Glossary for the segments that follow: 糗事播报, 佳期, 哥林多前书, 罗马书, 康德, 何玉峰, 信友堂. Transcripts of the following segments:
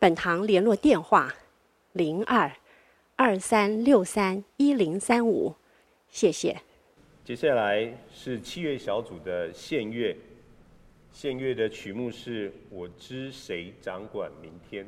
本堂联络电话02-23631035，谢谢。接下来是器乐小组的献乐。献乐的曲目是《我知谁掌管明天》。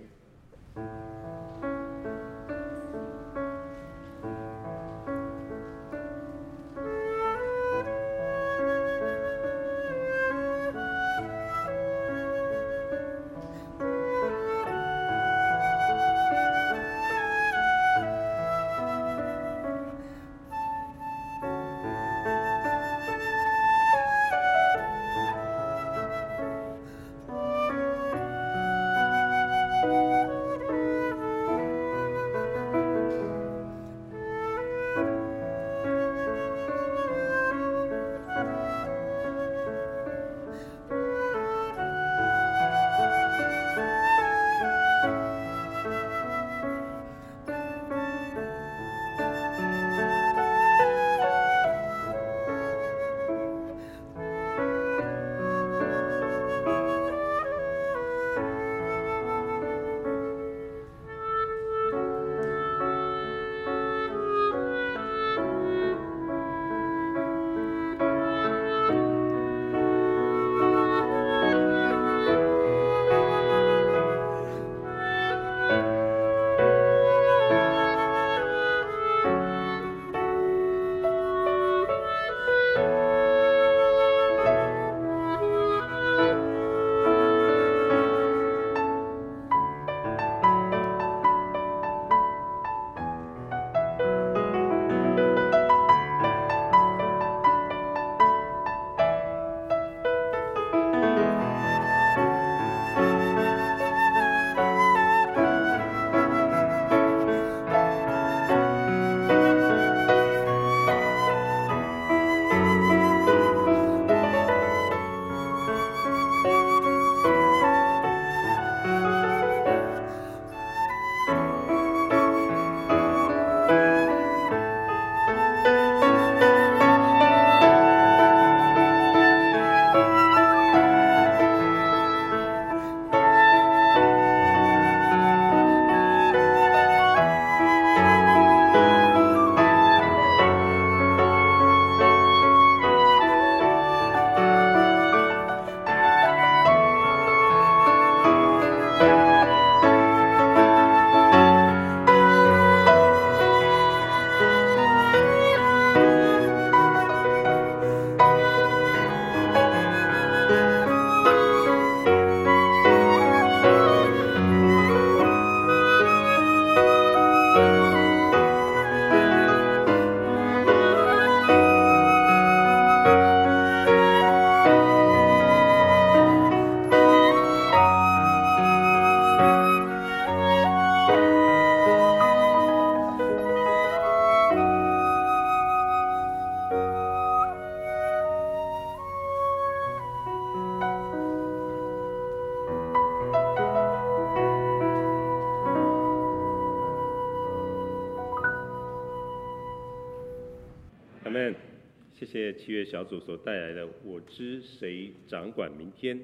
谢谢器乐小组所带来的《我知谁掌管明天》。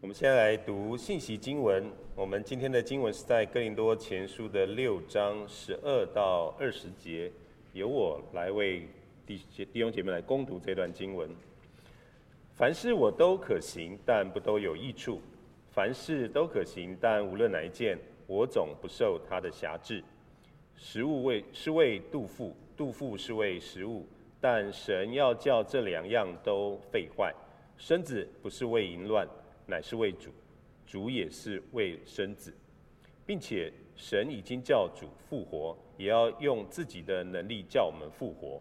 我们现在来读信息经文。我们今天的经文是在哥林多前书的6章12到20节，由我来为弟兄姐妹来攻读这段经文。凡事我都可行，但不都有益处；凡事都可行，但无论哪一件，我总不受它的辖制。食物是为肚腹，肚腹是为食物，但神要叫这两样都废坏。身子不是为淫乱，乃是为主；主也是为身子，并且神已经叫主复活，也要用自己的能力叫我们复活。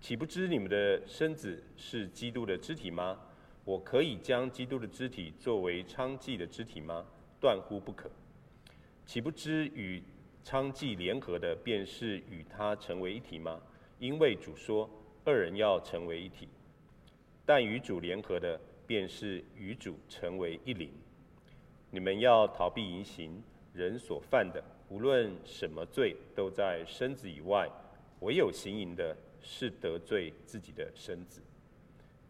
岂不知你们的身子是基督的肢体吗？我可以将基督的肢体作为娼妓的肢体吗？断乎不可。岂不知与娼妓联合的，便是与他成为一体吗？因为主说，二人要成为一体。但与主联合的，便是与主成为一灵。你们要逃避淫行，人所犯的，无论什么罪，都在身子以外；唯有行淫的，是得罪自己的身子。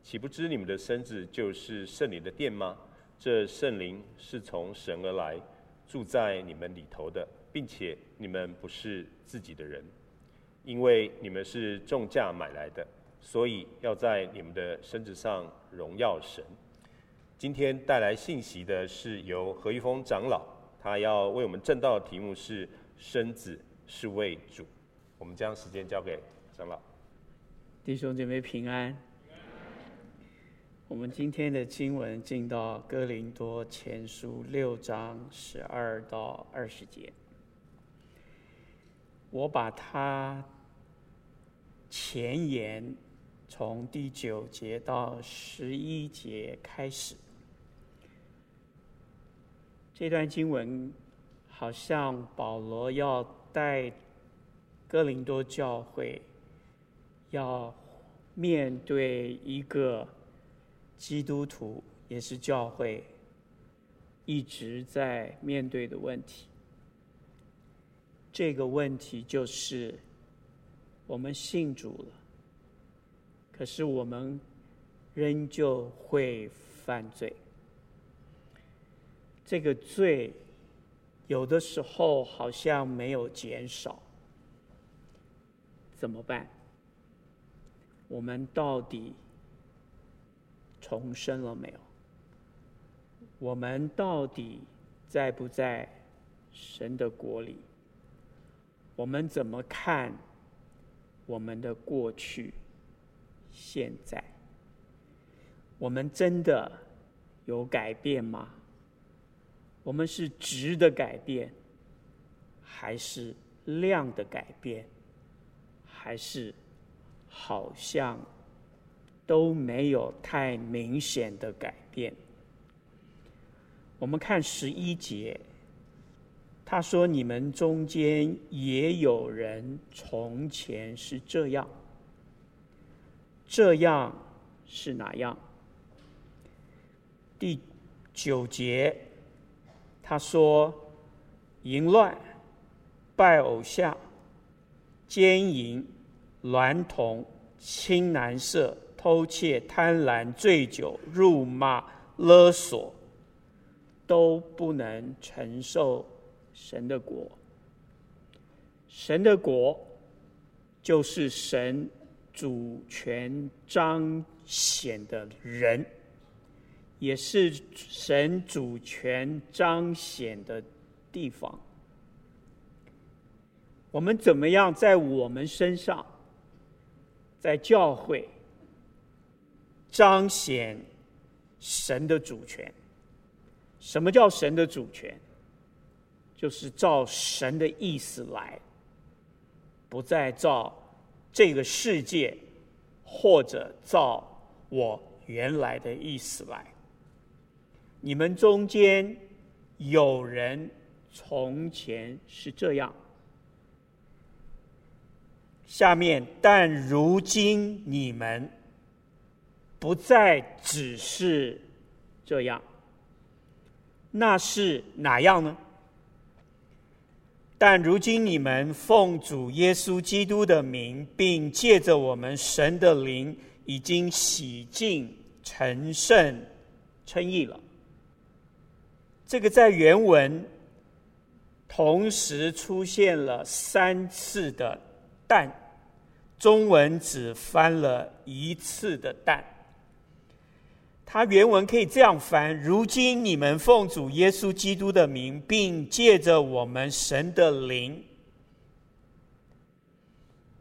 岂不知你们的身子就是圣灵的殿吗？这圣灵是从神而来，住在你们里头的，并且你们不是自己的人，因为你们是重价买来的，所以要在你们的身子上荣耀神。今天带来信息的是由何玉峰长老，他要为我们证道的题目是“身子是为主”。我们将时间交给长老。弟兄姐妹平安。我们今天的经文进到哥林多前书6章12到20节。我把它前言从第9节到11节开始。这段经文好像保罗要带哥林多教会要面对一个基督徒，也是教会一直在面对的问题。这个问题就是，我们信主了，可是我们仍旧会犯罪。这个罪有的时候好像没有减少，怎么办？我们到底重生了没有？我们到底在不在神的国里？我们怎么看我们的过去、现在？我们真的有改变吗？我们是质的改变，还是量的改变，还是好像都没有太明显的改变？我们看11节，他说：“你们中间也有人从前是这样，这样是哪样？”第9节，他说：“淫乱、拜偶像、奸淫、娈童、青男色、偷窃、贪婪、醉酒、辱骂、勒索，都不能承受神的国。神的国就是神主权彰显的人，也是神主权彰显的地方。我们怎么样在我们身上，在教会彰显神的主权？什么叫神的主权？就是照神的意思来，不再照这个世界或者照我原来的意思来。你们中间有人从前是这样。下面，但如今你们不再只是这样，那是哪样呢？但如今你们奉主耶稣基督的名，并借着我们神的灵，已经洗净、成圣、称义了。这个在原文同时出现了3次的但，中文只翻了1次的但。它原文可以这样翻：如今你们奉主耶稣基督的名，并借着我们神的灵。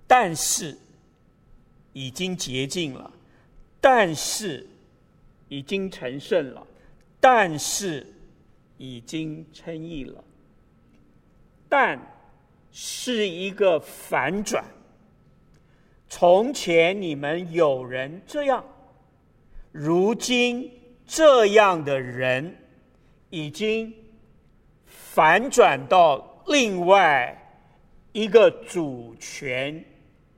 但是已经洁净了，但是已经成圣了，但是已经称义了。但是一个反转，从前你们有人这样，如今这样的人已经反转到另外一个主权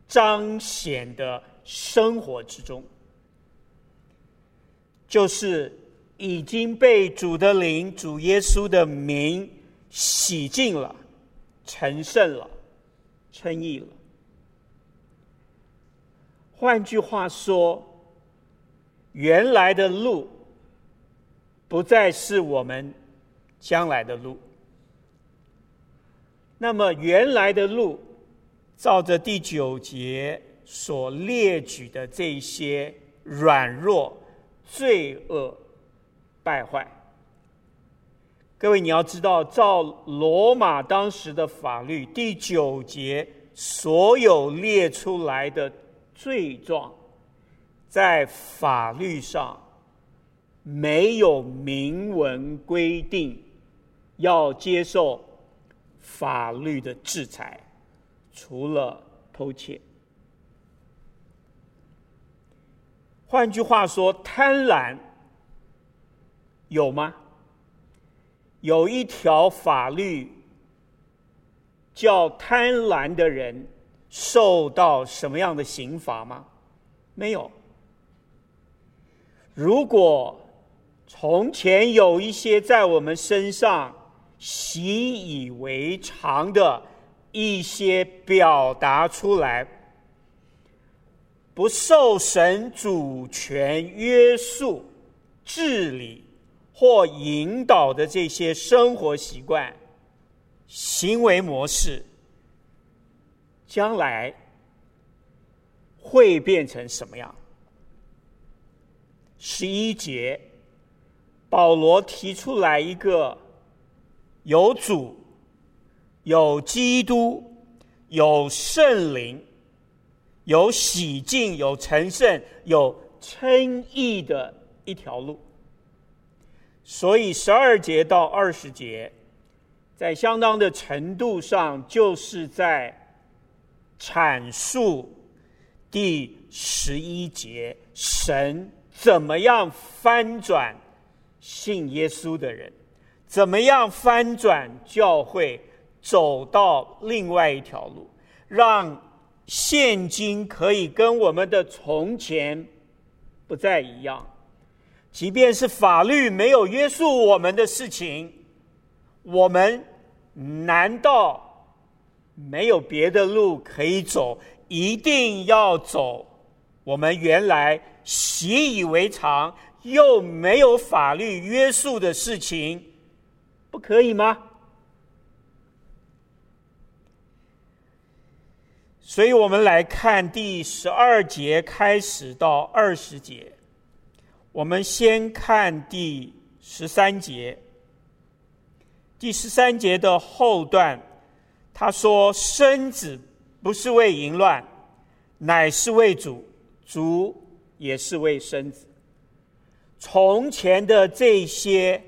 彰显的生活之中，就是已经被主的灵、主耶稣的名洗净了、成圣了、称义了。换句话说，原来的路不再是我们将来的路。那么原来的路，照着第九节所列举的这些软弱、罪恶、败坏，各位你要知道，照罗马当时的法律，第九节所有列出来的罪状，在法律上没有明文规定要接受法律的制裁，除了偷窃。换句话说，贪婪有吗？有一条法律叫贪婪的人受到什么样的刑罚吗？没有。如果从前有一些在我们身上习以为常的一些表达出来，不受神主权约束、治理或引导的这些生活习惯、行为模式，将来会变成什么样？11节，保罗提出来一个有主、有基督、有圣灵、有洗净、有成圣、有称义的一条路。所以12节到20节，在相当的程度上就是在阐述第11节神怎么样翻转信耶稣的人，怎么样翻转教会走到另外一条路，让现今可以跟我们的从前不再一样。即便是法律没有约束我们的事情，我们难道没有别的路可以走，一定要走我们原来习以为常又没有法律约束的事情，不可以吗？所以我们来看第12节开始到20节。我们先看第13节。第13节的后段，他说：身子不是为淫乱，乃是为主，主也是为身子。从前的这些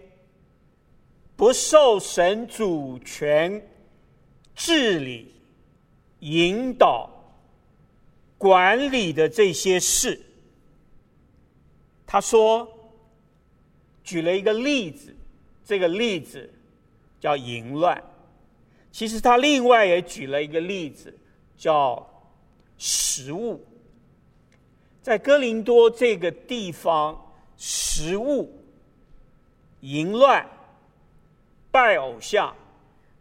不受神主权治理、引导、管理的这些事，他说，举了一个例子，这个例子叫淫乱。其实他另外也举了一个例子，叫食物。在哥林多这个地方，食物、淫乱、拜偶像，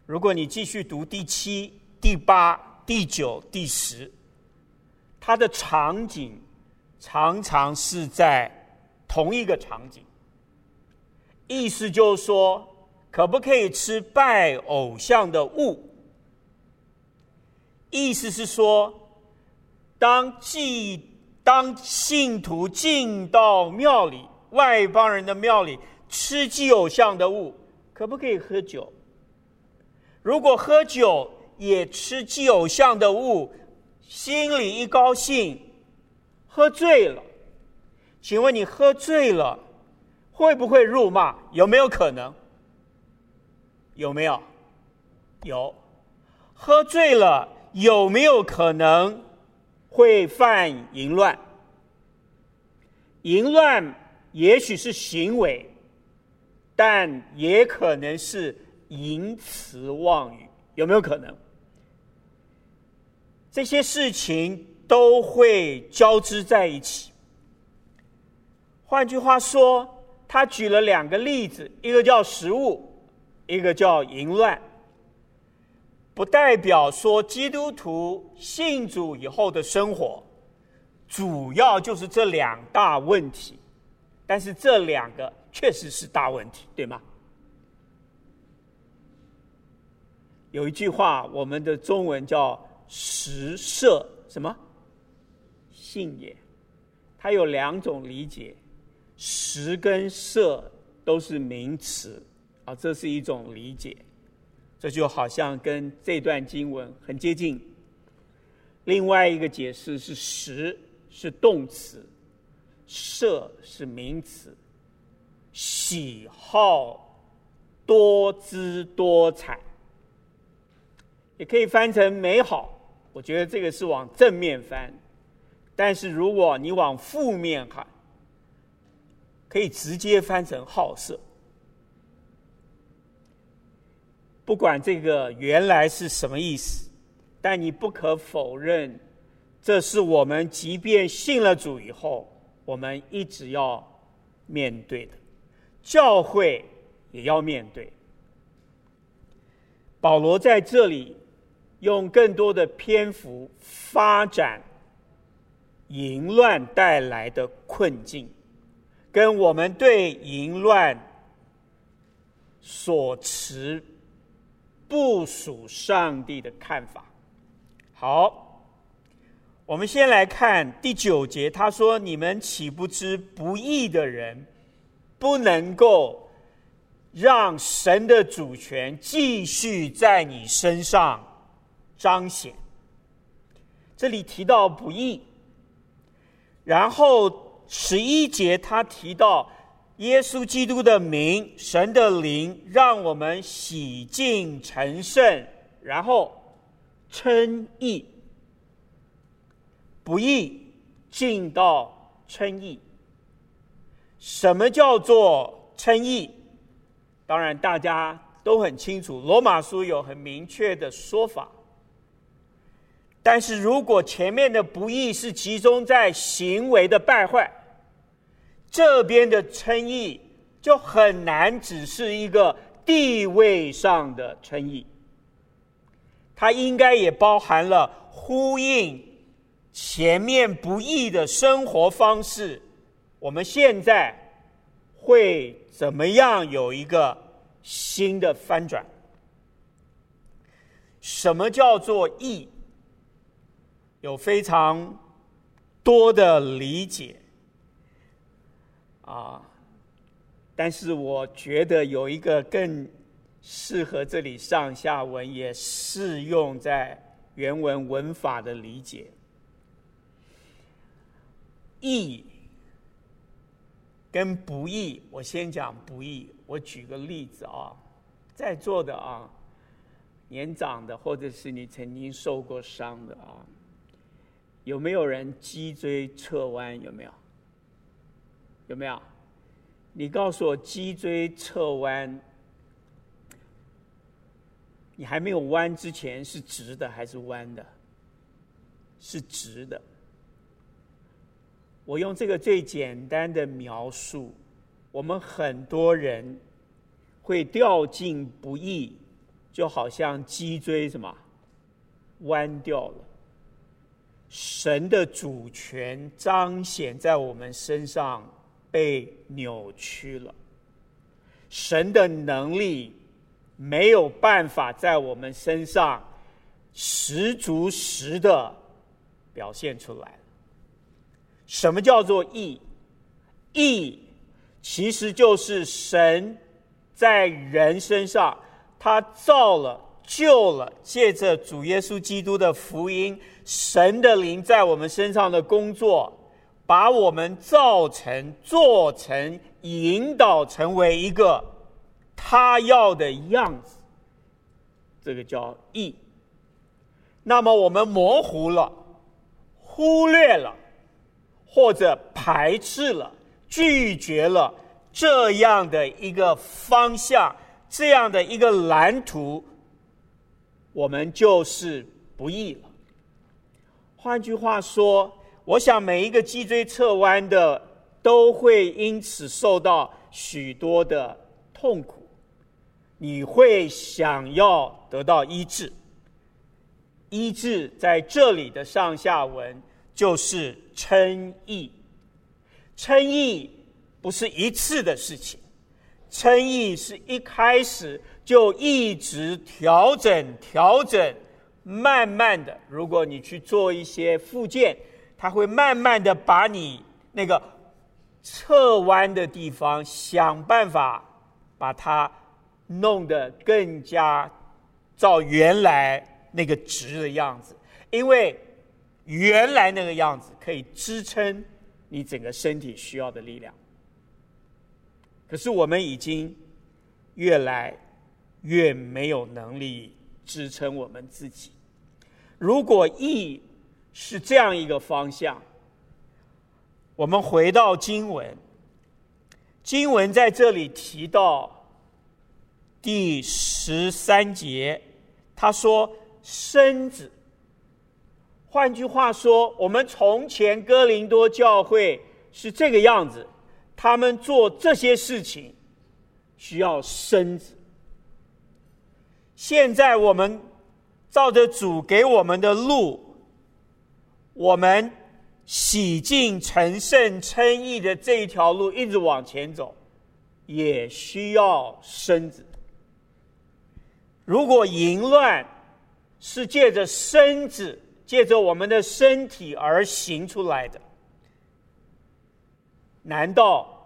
如果你继续读第7、第8、第9、第10，它的场景常常是在同一个场景。意思就是说，可不可以吃拜偶像的物？意思是说，当信徒进到庙里，外邦人的庙里吃祭偶像的物，可不可以喝酒？如果喝酒也吃祭偶像的物，心里一高兴，喝醉了。请问你喝醉了，会不会辱骂？有没有可能？有没有？有。喝醉了，有没有可能会犯淫乱？淫乱也许是行为，但也可能是淫词妄语，有没有可能？这些事情都会交织在一起。换句话说，他举了两个例子，一个叫食物，一个叫淫乱，不代表说基督徒信主以后的生活主要就是这两大问题，但是这两个确实是大问题，对吗？有一句话，我们的中文叫食色什么性也，它有两种理解，食跟色都是名词啊，这是一种理解，这就好像跟这段经文很接近。另外一个解释是食是动词，色是名词，喜好多姿多彩，也可以翻成美好，我觉得这个是往正面翻，但是如果你往负面看，可以直接翻成好色。不管这个原来是什么意思，但你不可否认，这是我们即便信了主以后，我们一直要面对的，教会也要面对。保罗在这里用更多的篇幅发展淫乱带来的困境，跟我们对淫乱所持不属上帝的看法。好，我们先来看第9节，他说：“你们岂不知不义的人不能够让神的主权继续在你身上彰显。”这里提到不义，然后11节他提到耶稣基督的名，神的灵让我们洗净成圣，然后称义，不义进到称义。什么叫做称义？当然大家都很清楚，罗马书有很明确的说法。但是如果前面的不义是集中在行为的败坏，这边的称义就很难只是一个地位上的称义，它应该也包含了呼应前面不义的生活方式，我们现在会怎么样有一个新的翻转。什么叫做义？有非常多的理解啊，但是我觉得有一个更适合这里上下文也适用在原文文法的理解。义跟不义，我先讲不义。我举个例子啊，在座的啊，年长的或者是你曾经受过伤的啊，有没有人脊椎侧弯？有没有？有没有？你告诉我，脊椎侧弯，你还没有弯之前是直的还是弯的？是直的。我用这个最简单的描述，我们很多人会掉进不义，就好像脊椎什么弯掉了。神的主权彰显在我们身上被扭曲了，神的能力没有办法在我们身上十足十的表现出来。什么叫做义？义其实就是神在人身上，他造了救了，借着主耶稣基督的福音，神的灵在我们身上的工作，把我们造成、做成、引导成为一个他要的样子，这个叫义。那么我们模糊了、忽略了，或者排斥了、拒绝了这样的一个方向，这样的一个蓝图，我们就是不义了。换句话说，我想每一个脊椎侧弯的都会因此受到许多的痛苦，你会想要得到医治。医治在这里的上下文就是称义。称义不是一次的事情，称义是一开始就一直调整，慢慢的，如果你去做一些复健，它会慢慢的把你那个侧弯的地方想办法把它弄得更加照原来那个直的样子，因为原来那个样子可以支撑你整个身体需要的力量。可是我们已经越来越没有能力支撑我们自己。如果义是这样一个方向，我们回到经文，经文在这里提到第13节，他说身子。换句话说，我们从前哥林多教会是这个样子，他们做这些事情需要身子。现在我们照着主给我们的路，我们洗净成圣称义的这一条路一直往前走，也需要身子。如果淫乱是借着身子，借着我们的身体而行出来的，难道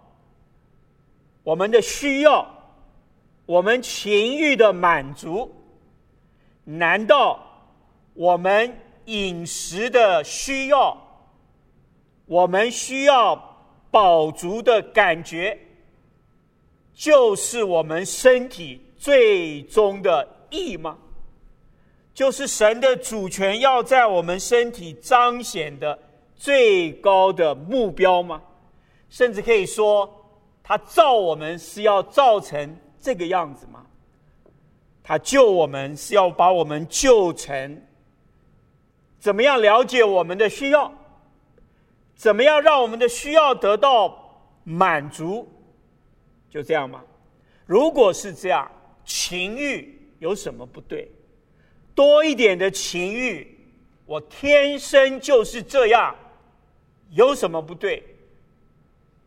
我们的需要，我们情欲的满足，难道我们饮食的需要，我们需要饱足的感觉，就是我们身体最终的义吗？就是神的主权要在我们身体彰显的最高的目标吗？甚至可以说，他造我们是要造成这个样子吗？他救我们是要把我们救成怎么样了解我们的需要，怎么样让我们的需要得到满足，就这样吗？如果是这样，情欲有什么不对？多一点的情欲，我天生就是这样，有什么不对？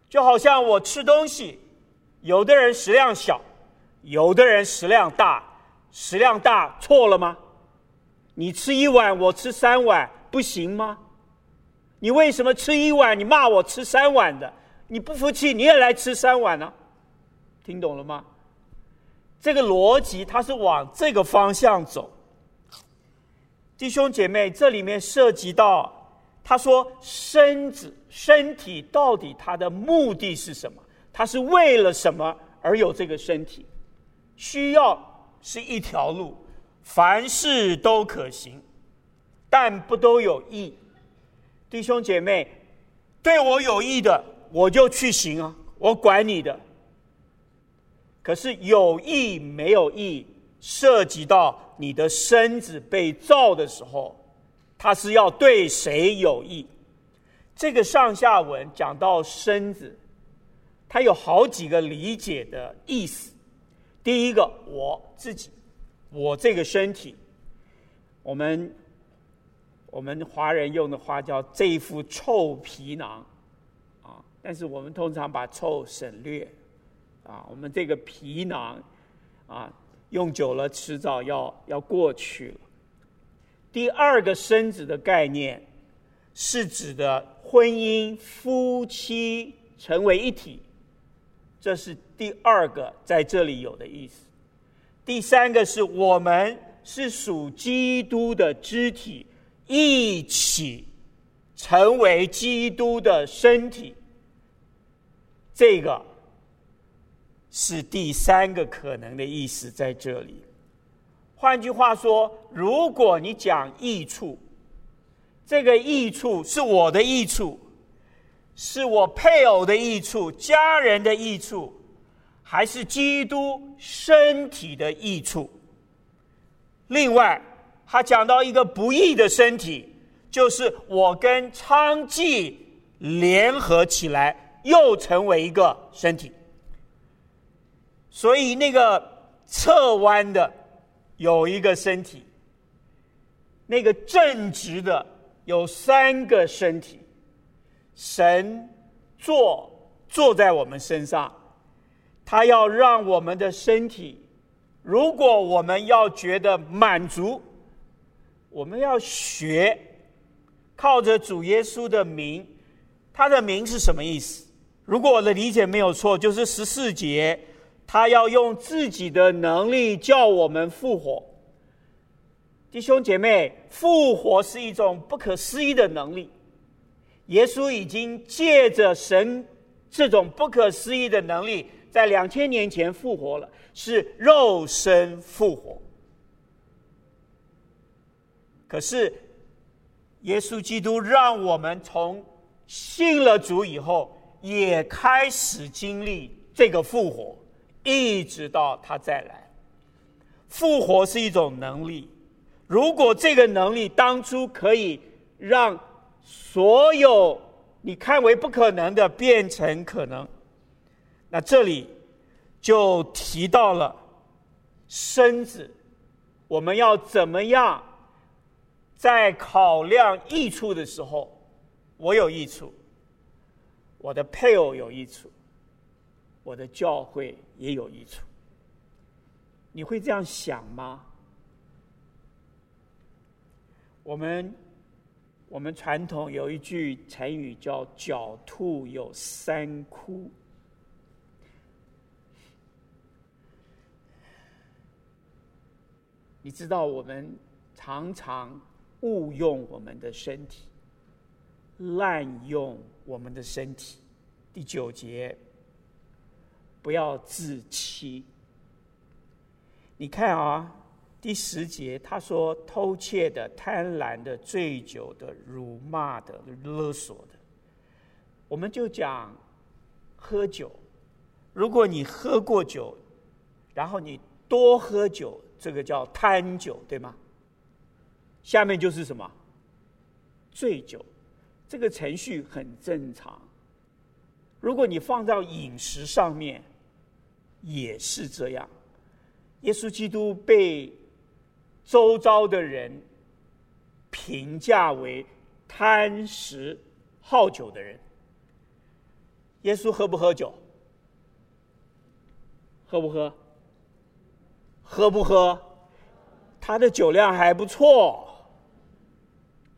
就好像我吃东西，有的人食量小，有的人食量大，食量大错了吗？你吃1碗，我吃3碗，不行吗？你为什么吃1碗，你骂我吃3碗的？你不服气，你也来吃3碗呢？听懂了吗？这个逻辑它是往这个方向走。弟兄姐妹，这里面涉及到他说身子，身体到底它的目的是什么？它是为了什么而有这个身体？需要是一条路，凡事都可行，但不都有益。弟兄姐妹，对我有益的我就去行啊，我管你的。可是有益没有益，涉及到你的身子被造的时候，它是要对谁有益？这个上下文讲到身子，它有好几个理解的意思。第一个，我自己，我这个身体，我们华人用的话叫这一副臭皮囊啊，但是我们通常把臭省略啊，我们这个皮囊啊，用久了迟早要过去了。第二个身子的概念是指的婚姻夫妻成为一体，这是第二个在这里有的意思。第三个是我们是属基督的肢体，一起成为基督的身体，这个是第三个可能的意思在这里。换句话说，如果你讲益处，这个益处是我的益处，是我配偶的益处，家人的益处，还是基督身体的益处。另外他讲到一个不义的身体，就是我跟娼妓联合起来又成为一个身体。所以那个侧弯的有一个身体，那个正直的有三个身体。神坐在我们身上，他要让我们的身体，如果我们要觉得满足，我们要学靠着主耶稣的名。他的名是什么意思？如果我的理解没有错，就是14节他要用自己的能力叫我们复活。弟兄姐妹，复活是一种不可思议的能力，耶稣已经借着神这种不可思议的能力在2000年前复活了，是肉身复活。可是耶稣基督让我们从信了主以后也开始经历这个复活，一直到他再来。复活是一种能力，如果这个能力当初可以让所有你看为不可能的变成可能，那这里就提到了身子，我们要怎么样在考量益处的时候，我有益处，我的配偶有益处，我的教会也有益处。你会这样想吗？我们传统有一句成语叫狡兔有三窟。你知道我们常常误用我们的身体，滥用我们的身体。第9节，不要自欺。你看啊，第10节他说偷窃的、贪婪的、醉酒的、辱骂的、勒索的。我们就讲喝酒，如果你喝过酒，然后你多喝酒，这个叫贪酒，对吗？下面就是什么？醉酒。这个程序很正常，如果你放到饮食上面也是这样。耶稣基督被周遭的人评价为贪食好酒的人。耶稣喝不喝酒？喝不喝？喝不喝？他的酒量还不错。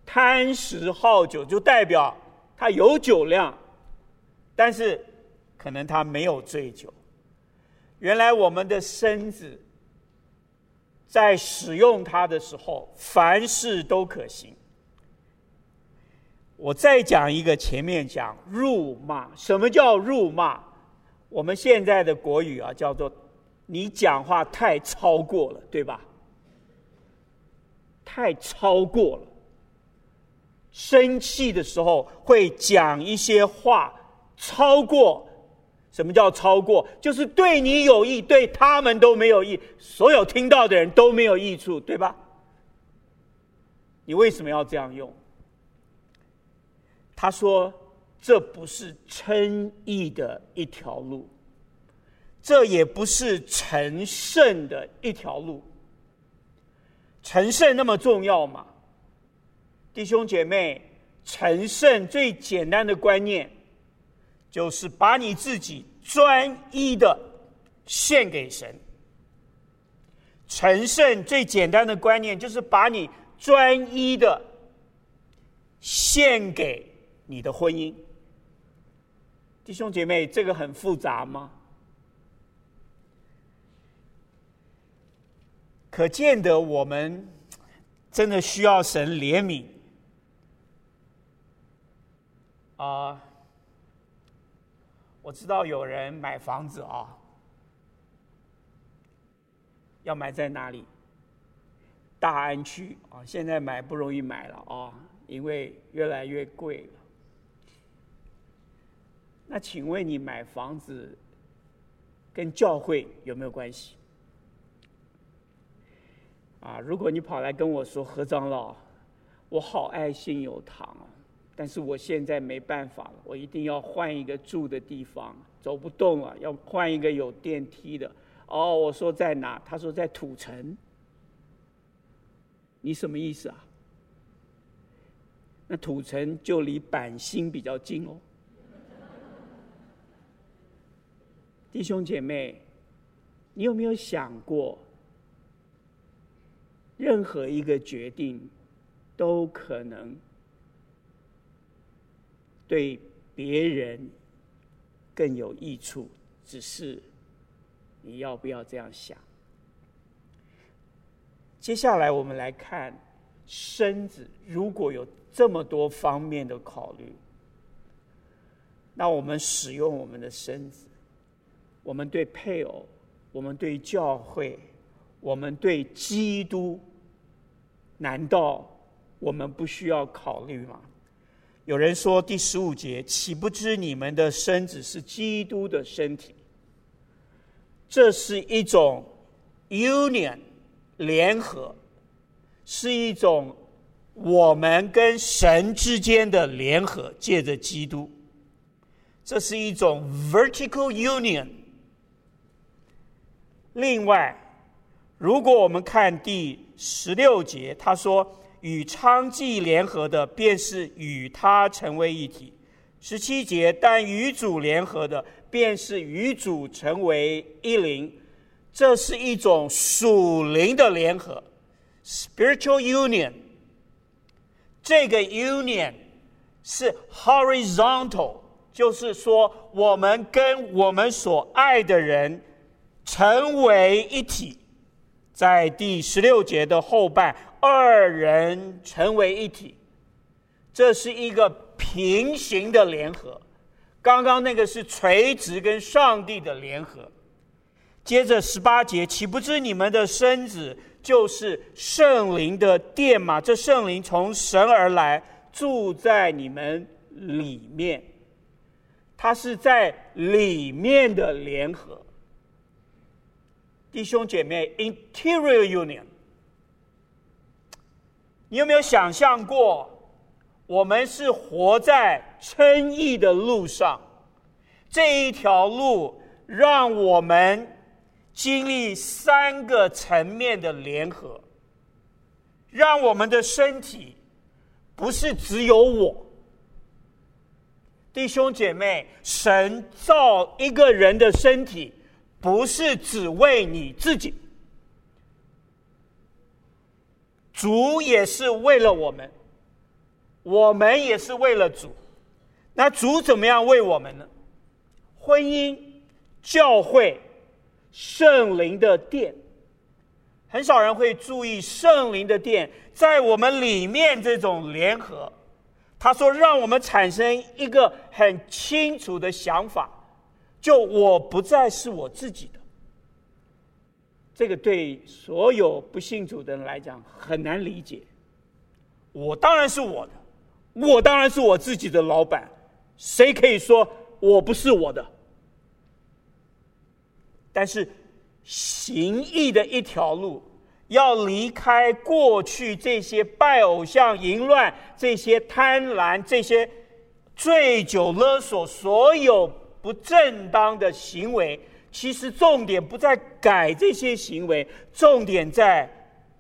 贪食好酒就代表他有酒量，但是可能他没有醉酒。原来我们的身子在使用它的时候，凡事都可行。我再讲一个，前面讲辱骂。什么叫辱骂？我们现在的国语啊，叫做你讲话太超过了，对吧？太超过了。生气的时候会讲一些话超过。什么叫超过？就是对你有益，对他们都没有益，所有听到的人都没有益处，对吧？你为什么要这样用？他说这不是称义的一条路，这也不是成圣的一条路。成圣那么重要吗？弟兄姐妹，成圣最简单的观念就是把你自己专一的献给神。成圣最简单的观念就是把你专一的献给你的婚姻。弟兄姐妹，这个很复杂吗？可见得我们真的需要神怜悯啊！我知道有人买房子啊，要买在哪里？大安区啊，现在买不容易买了啊，因为越来越贵了。那请问你买房子跟教会有没有关系？啊，如果你跑来跟我说何长老，我好爱信友堂啊，但是我现在没办法了，我一定要换一个住的地方，走不动了，要换一个有电梯的。哦，我说在哪？他说在土城。你什么意思啊？那土城就离板新比较近哦。弟兄姐妹，你有没有想过，任何一个决定都可能对别人更有益处，只是你要不要这样想？接下来我们来看身子，如果有这么多方面的考虑，那我们使用我们的身子，我们对配偶，我们对教会，我们对基督，难道我们不需要考虑吗？有人说第15节，岂不知你们的身子是基督的身体，这是一种 union 联合，是一种我们跟神之间的联合，借着基督，这是一种 vertical union。 另外，如果我们看第16节，他说与娼妓联合的便是与他成为一体。17节，但与主联合的便是与主成为一灵。这是一种属灵的联合， spiritual union。 这个 union 是 horizontal， 就是说我们跟我们所爱的人成为一体。在第16节的后半，二人成为一体，这是一个平行的联合。刚刚那个是垂直跟上帝的联合。接着18节，岂不知你们的身子就是圣灵的殿吗？这圣灵从神而来，住在你们里面。它是在里面的联合。弟兄姐妹， interior union。 你有没有想象过，我们是活在称义的路上，这一条路让我们经历3个层面的联合，让我们的身体不是只有我。弟兄姐妹，神造一个人的身体不是只为你自己，主也是为了我们，我们也是为了主。那主怎么样为我们呢？婚姻、教会、圣灵的殿。很少人会注意圣灵的殿在我们里面这种联合。他说让我们产生一个很清楚的想法，就我不再是我自己的。这个对所有不信主的人来讲很难理解。我当然是我的，我当然是我自己的老板，谁可以说我不是我的？但是行义的一条路，要离开过去这些拜偶像、淫乱、这些贪婪、这些醉酒勒索，所有不正当的行为。其实重点不在改这些行为，重点在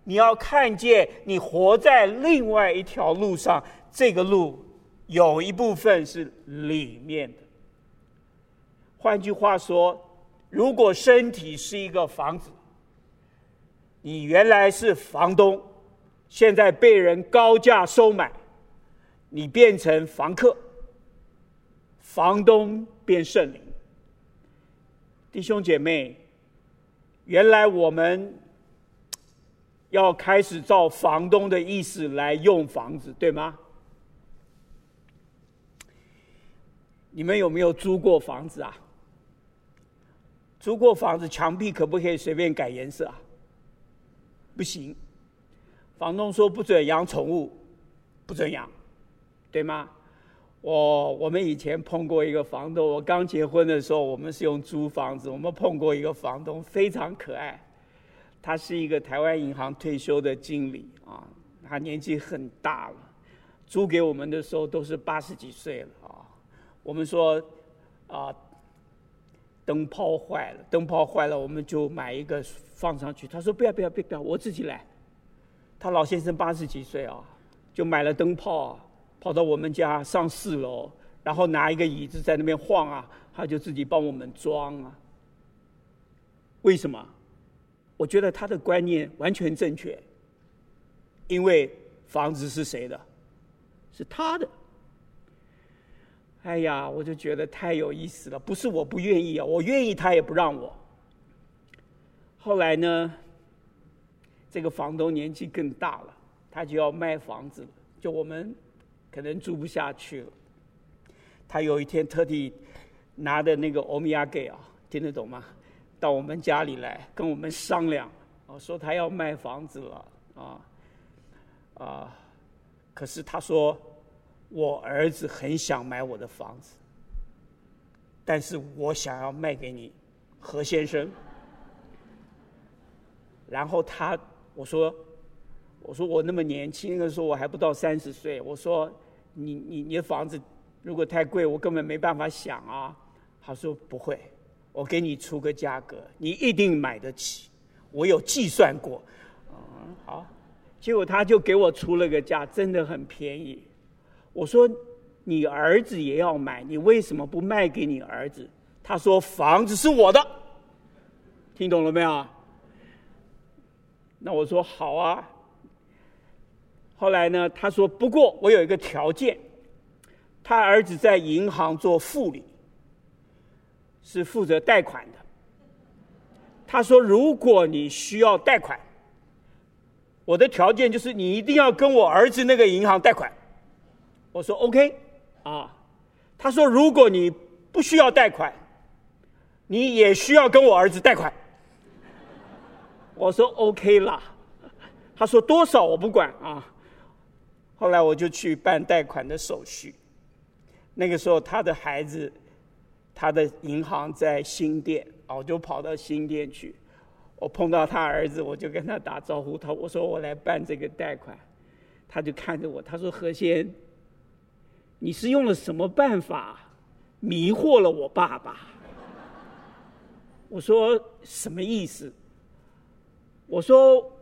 你要看见你活在另外一条路上，这个路有一部分是里面的。换句话说，如果身体是一个房子，你原来是房东，现在被人高价收买，你变成房客，房东变圣灵。弟兄姐妹，原来我们要开始照房东的意思来用房子，对吗？你们有没有租过房子啊？租过房子，墙壁可不可以随便改颜色啊？不行，房东说不准养宠物，不准养，对吗？我们以前碰过一个房东，我刚结婚的时候，我们是用租房子，我们碰过一个房东，非常可爱。他是一个台湾银行退休的经理啊，他年纪很大了，租给我们的时候都是80几岁了啊。我们说啊，灯泡坏了，我们就买一个放上去。他说不要，我自己来。他老先生80几岁啊，就买了灯泡啊。跑到我们家上4楼，然后拿一个椅子在那边晃啊，他就自己帮我们装啊。为什么？我觉得他的观念完全正确，因为房子是谁的？是他的。哎呀，我就觉得太有意思了，不是我不愿意啊，我愿意他也不让我。后来呢，这个房东年纪更大了，他就要卖房子了，就我们可能住不下去了。他有一天特地拿的那个欧米亚给啊，听得懂吗？到我们家里来跟我们商量，说他要卖房子了啊。可是他说我儿子很想买我的房子，但是我想要卖给你，何先生。然后我说我那么年轻的时候，我还不到30岁，我说你的房子如果太贵，我根本没办法想啊。他说不会，我给你出个价格，你一定买得起，我有计算过。好，结果他就给我出了个价，真的很便宜。我说你儿子也要买，你为什么不卖给你儿子？他说房子是我的，听懂了没有？那我说好啊。后来呢，他说不过我有一个条件，他儿子在银行做副理，是负责贷款的。他说如果你需要贷款，我的条件就是你一定要跟我儿子那个银行贷款。我说 OK 啊。他说如果你不需要贷款，你也需要跟我儿子贷款。我说 OK 啦。他说多少我不管啊。后来我就去办贷款的手续。那个时候他的孩子，他的银行在新店，我就跑到新店去。我碰到他儿子，我就跟他打招呼，我说我来办这个贷款。他就看着我，他说何先，你是用了什么办法迷惑了我爸爸？我说什么意思？我说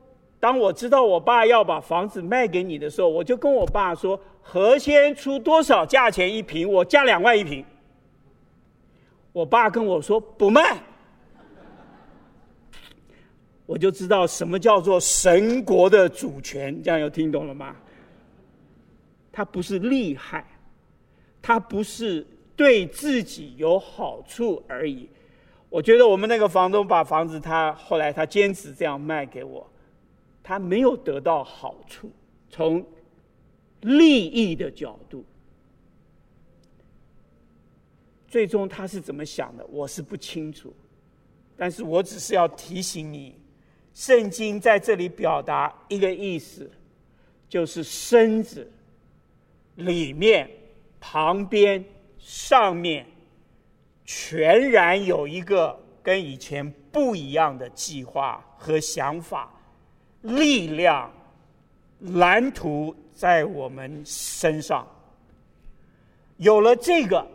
当我知道我爸要把房子卖给你的时候，我就跟我爸说，何先出多少价钱一平，我加2万一平。我爸跟我说不卖。我就知道什么叫做神国的主权，这样有听懂了吗？他不是厉害，他不是对自己有好处而已。我觉得我们那个房东把房子后来他坚持这样卖给我，他没有得到好处，从利益的角度，最终他是怎么想的，我是不清楚。但是我只是要提醒你，圣经在这里表达一个意思，就是身子里面、旁边、上面，全然有一个跟以前不一样的计划和想法。力量、蓝图在我们身上，有了这个，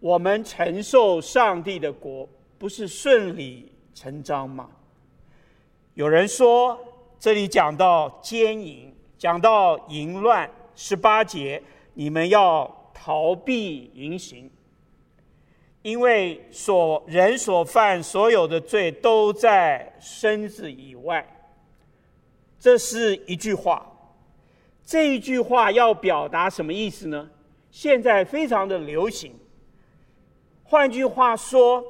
我们承受上帝的国，不是顺理成章吗？有人说，这里讲到奸淫，讲到淫乱，18节，你们要逃避淫行，因为人所犯所有的罪都在身子以外。这是一句话，这一句话要表达什么意思呢？现在非常的流行。换句话说，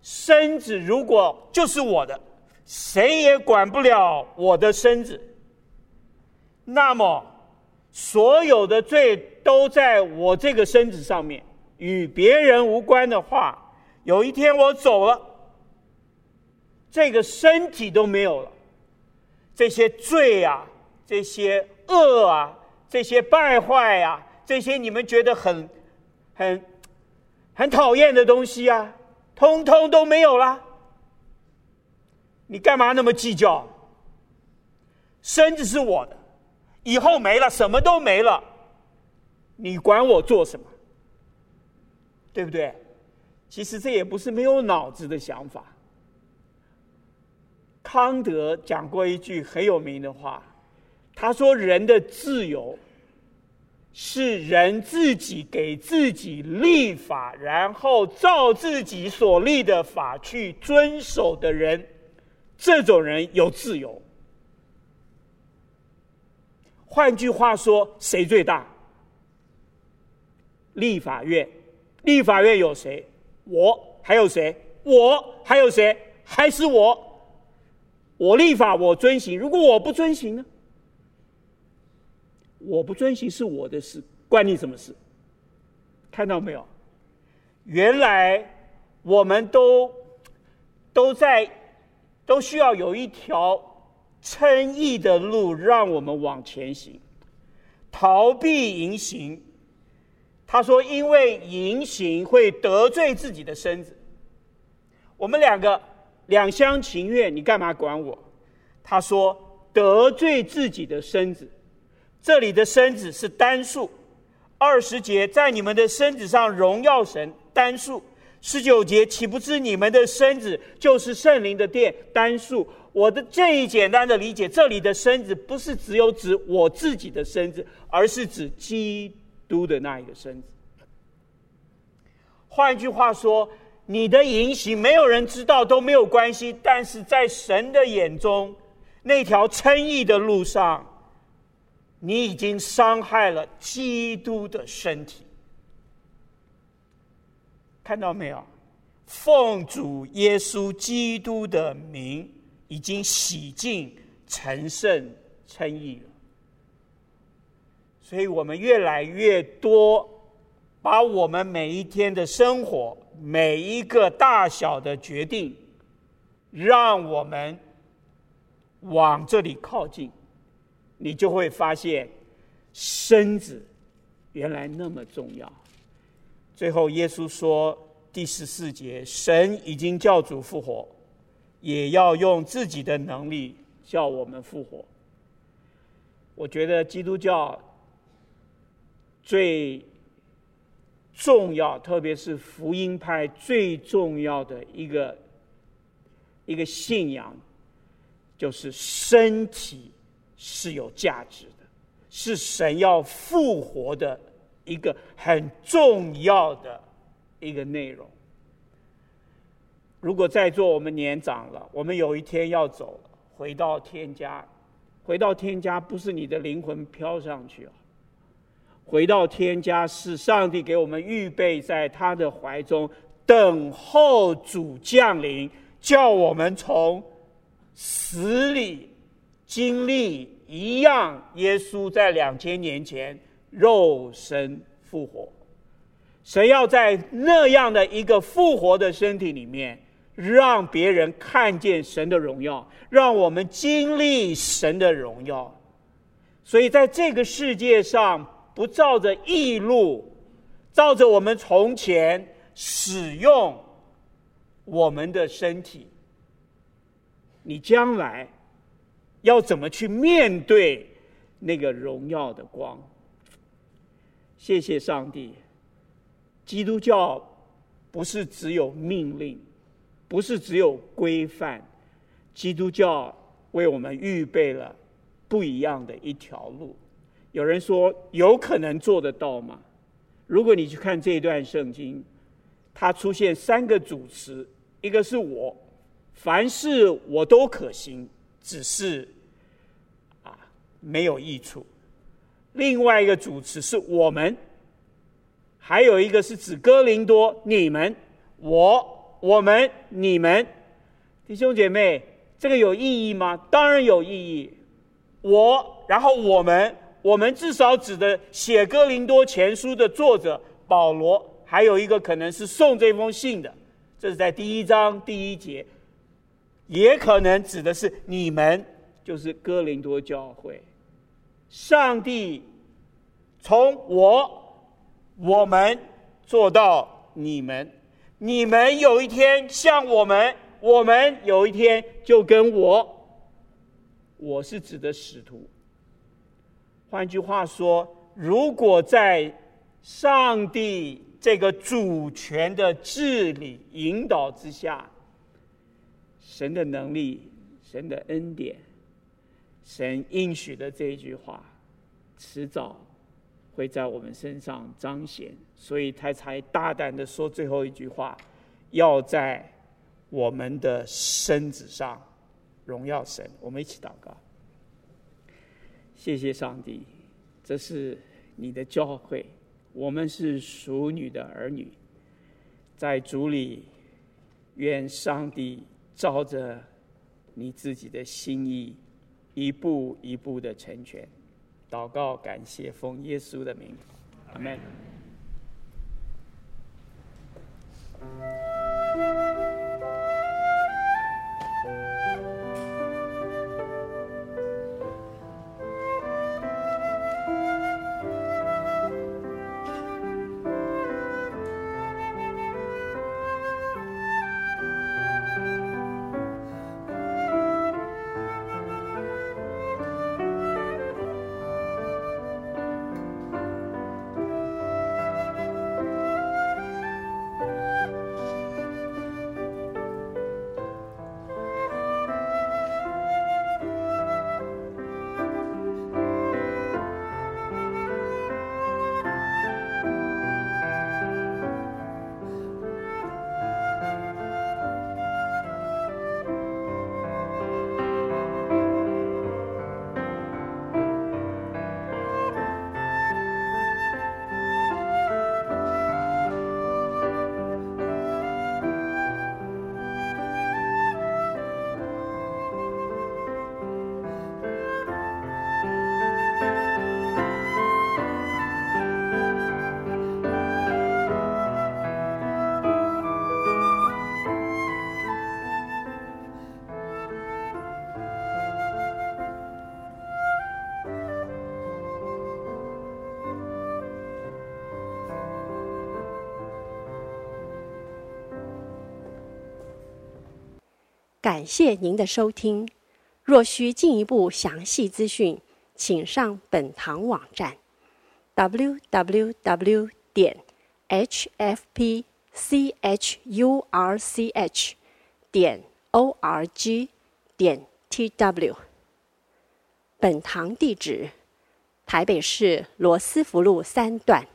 身子如果就是我的，谁也管不了我的身子，那么所有的罪都在我这个身子上面，与别人无关的话，有一天我走了，这个身体都没有了。这些罪啊，这些恶啊，这些败坏啊，这些你们觉得很很讨厌的东西啊，通通都没有啦。你干嘛那么计较？身子是我的，以后没了，什么都没了，你管我做什么？对不对？其实这也不是没有脑子的想法。康德讲过一句很有名的话，他说人的自由是人自己给自己立法，然后照自己所立的法去遵守的人，这种人有自由。换句话说，谁最大？立法院。立法院有谁？我。还有谁？我。还有谁？还是我。我立法，我遵行。如果我不遵行呢？我不遵行是我的事，关你什么事？看到没有？原来我们都需要有一条称义的路让我们往前行。逃避淫行，他说因为淫行会得罪自己的身子。我们两个两厢情愿，你干嘛管我？他说得罪自己的身子，这里的身子是单数。20节，在你们的身子上荣耀神，单数。19节，岂不知你们的身子就是圣灵的殿，单数。我的这一简单的理解，这里的身子不是只有指我自己的身子，而是指基督的那一个身子。换句话说，你的淫行没有人知道都没有关系，但是在神的眼中，那条称义的路上，你已经伤害了基督的身体。看到没有？奉主耶稣基督的名，已经洗净、成圣、称义了。所以我们越来越多，把我们每一天的生活，每一个大小的决定，让我们往这里靠近。你就会发现身子原来那么重要。最后耶稣说，第14节，神已经叫主复活，也要用自己的能力叫我们复活。我觉得基督教最重要，特别是福音派最重要的一个信仰，就是身体是有价值的，是神要复活的一个很重要的一个内容。如果在座我们年长了，我们有一天要走了，回到天家。回到天家不是你的灵魂飘上去，回到天家是上帝给我们预备在他的怀中，等候主降临，叫我们从死里经历一样耶稣在2000年前肉身复活。神要在那样的一个复活的身体里面，让别人看见神的荣耀，让我们经历神的荣耀。所以在这个世界上，不照着义路，照着我们从前使用我们的身体，你将来要怎么去面对那个荣耀的光？谢谢上帝，基督教不是只有命令，不是只有规范，基督教为我们预备了不一样的一条路。有人说，有可能做得到吗？如果你去看这一段圣经，它出现3个主词，一个是我，凡事我都可行，只是没有益处。另外一个主词是我们，还有一个是指哥林多，你们，我，我们，你们。弟兄姐妹，这个有意义吗？当然有意义。我，然后我们，我们至少指的写哥林多前书的作者保罗，还有一个可能是送这封信的，这是在第1章第1节，也可能指的是你们，就是哥林多教会。上帝从我、我们、做到你们。你们有一天像我们，我们有一天就跟我。我是指的使徒。换句话说，如果在上帝这个主权的治理引导之下，神的能力，神的恩典，神应许的这一句话，迟早会在我们身上彰显，所以他才大胆的说最后一句话，要在我们的身子上荣耀神。我们一起祷告。谢谢上帝，这是你的教会，我们是属你的儿女，在主里，愿上帝照着你自己的心意，一步一步的成全。祷告感谢，奉耶稣的名，阿们。感谢您的收听，若需进一步详细资讯，请上本堂网站 www.hfpchurch.org.tw。 本堂地址：台北市罗斯福路3段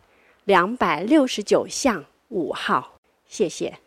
269巷5号。谢谢。